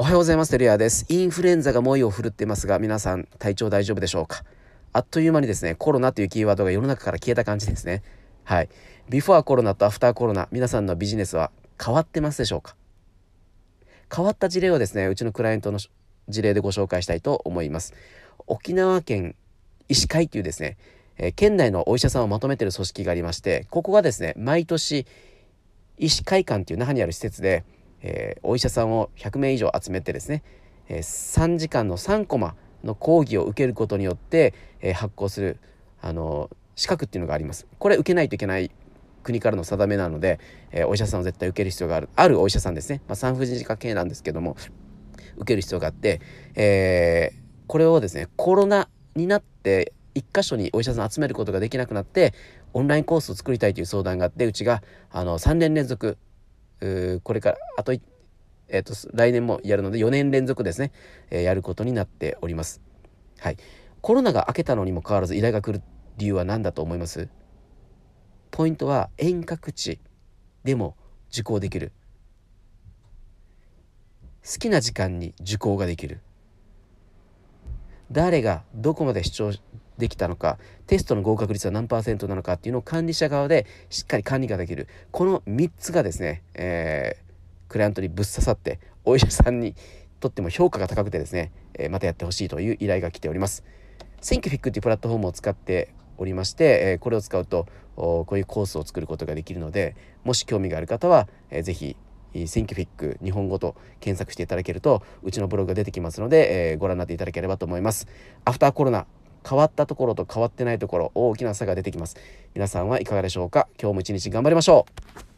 おはようございます。テルアです。インフルエンザが猛威を振るっていますが、皆さん体調大丈夫でしょうか？あっという間にですね、コロナというキーワードが世の中から消えた感じですね。はい。ビフォーコロナとアフターコロナ、皆さんのビジネスは変わってますでしょうか？変わった事例をですね、うちのクライアントの事例でご紹介したいと思います。沖縄県医師会というですね、県内のお医者さんをまとめている組織がありまして、ここがですね、毎年医師会館という那覇にある施設で、お医者さんを100名以上集めてですね、3時間の3コマの講義を受けることによって、発行する資格っていうのがあります。これ受けないといけない国からの定めなので、お医者さんを絶対受ける必要があるお医者さんですね、産婦人科系なんですけども、受ける必要があって、これをですね、コロナになって一箇所にお医者さん集めることができなくなって、オンラインコースを作りたいという相談があって、うちが3年連続、これからあと、来年もやるので4年連続ですね、やることになっております。はい。コロナが明けたのにもかかわらず依頼が来る理由は何だと思います？ポイントは、遠隔地でも受講できる、好きな時間に受講ができる、誰がどこまで主張できたのか、テストの合格率は何%なのかっていうのを管理者側でしっかり管理ができる。この3つがですね、クライアントにぶっ刺さって、お医者さんにとっても評価が高くてですね、またやってほしいという依頼が来ております。Thinkific っていうプラットフォームを使っておりまして、これを使うとこういうコースを作ることができるので、もし興味がある方は、ぜひThinkific 日本語と検索していただけると、うちのブログが出てきますので、ご覧になっていただければと思います。アフターコロナ、変わったところと変わってないところ、大きな差が出てきます。皆さんはいかがでしょうか？今日も一日頑張りましょう。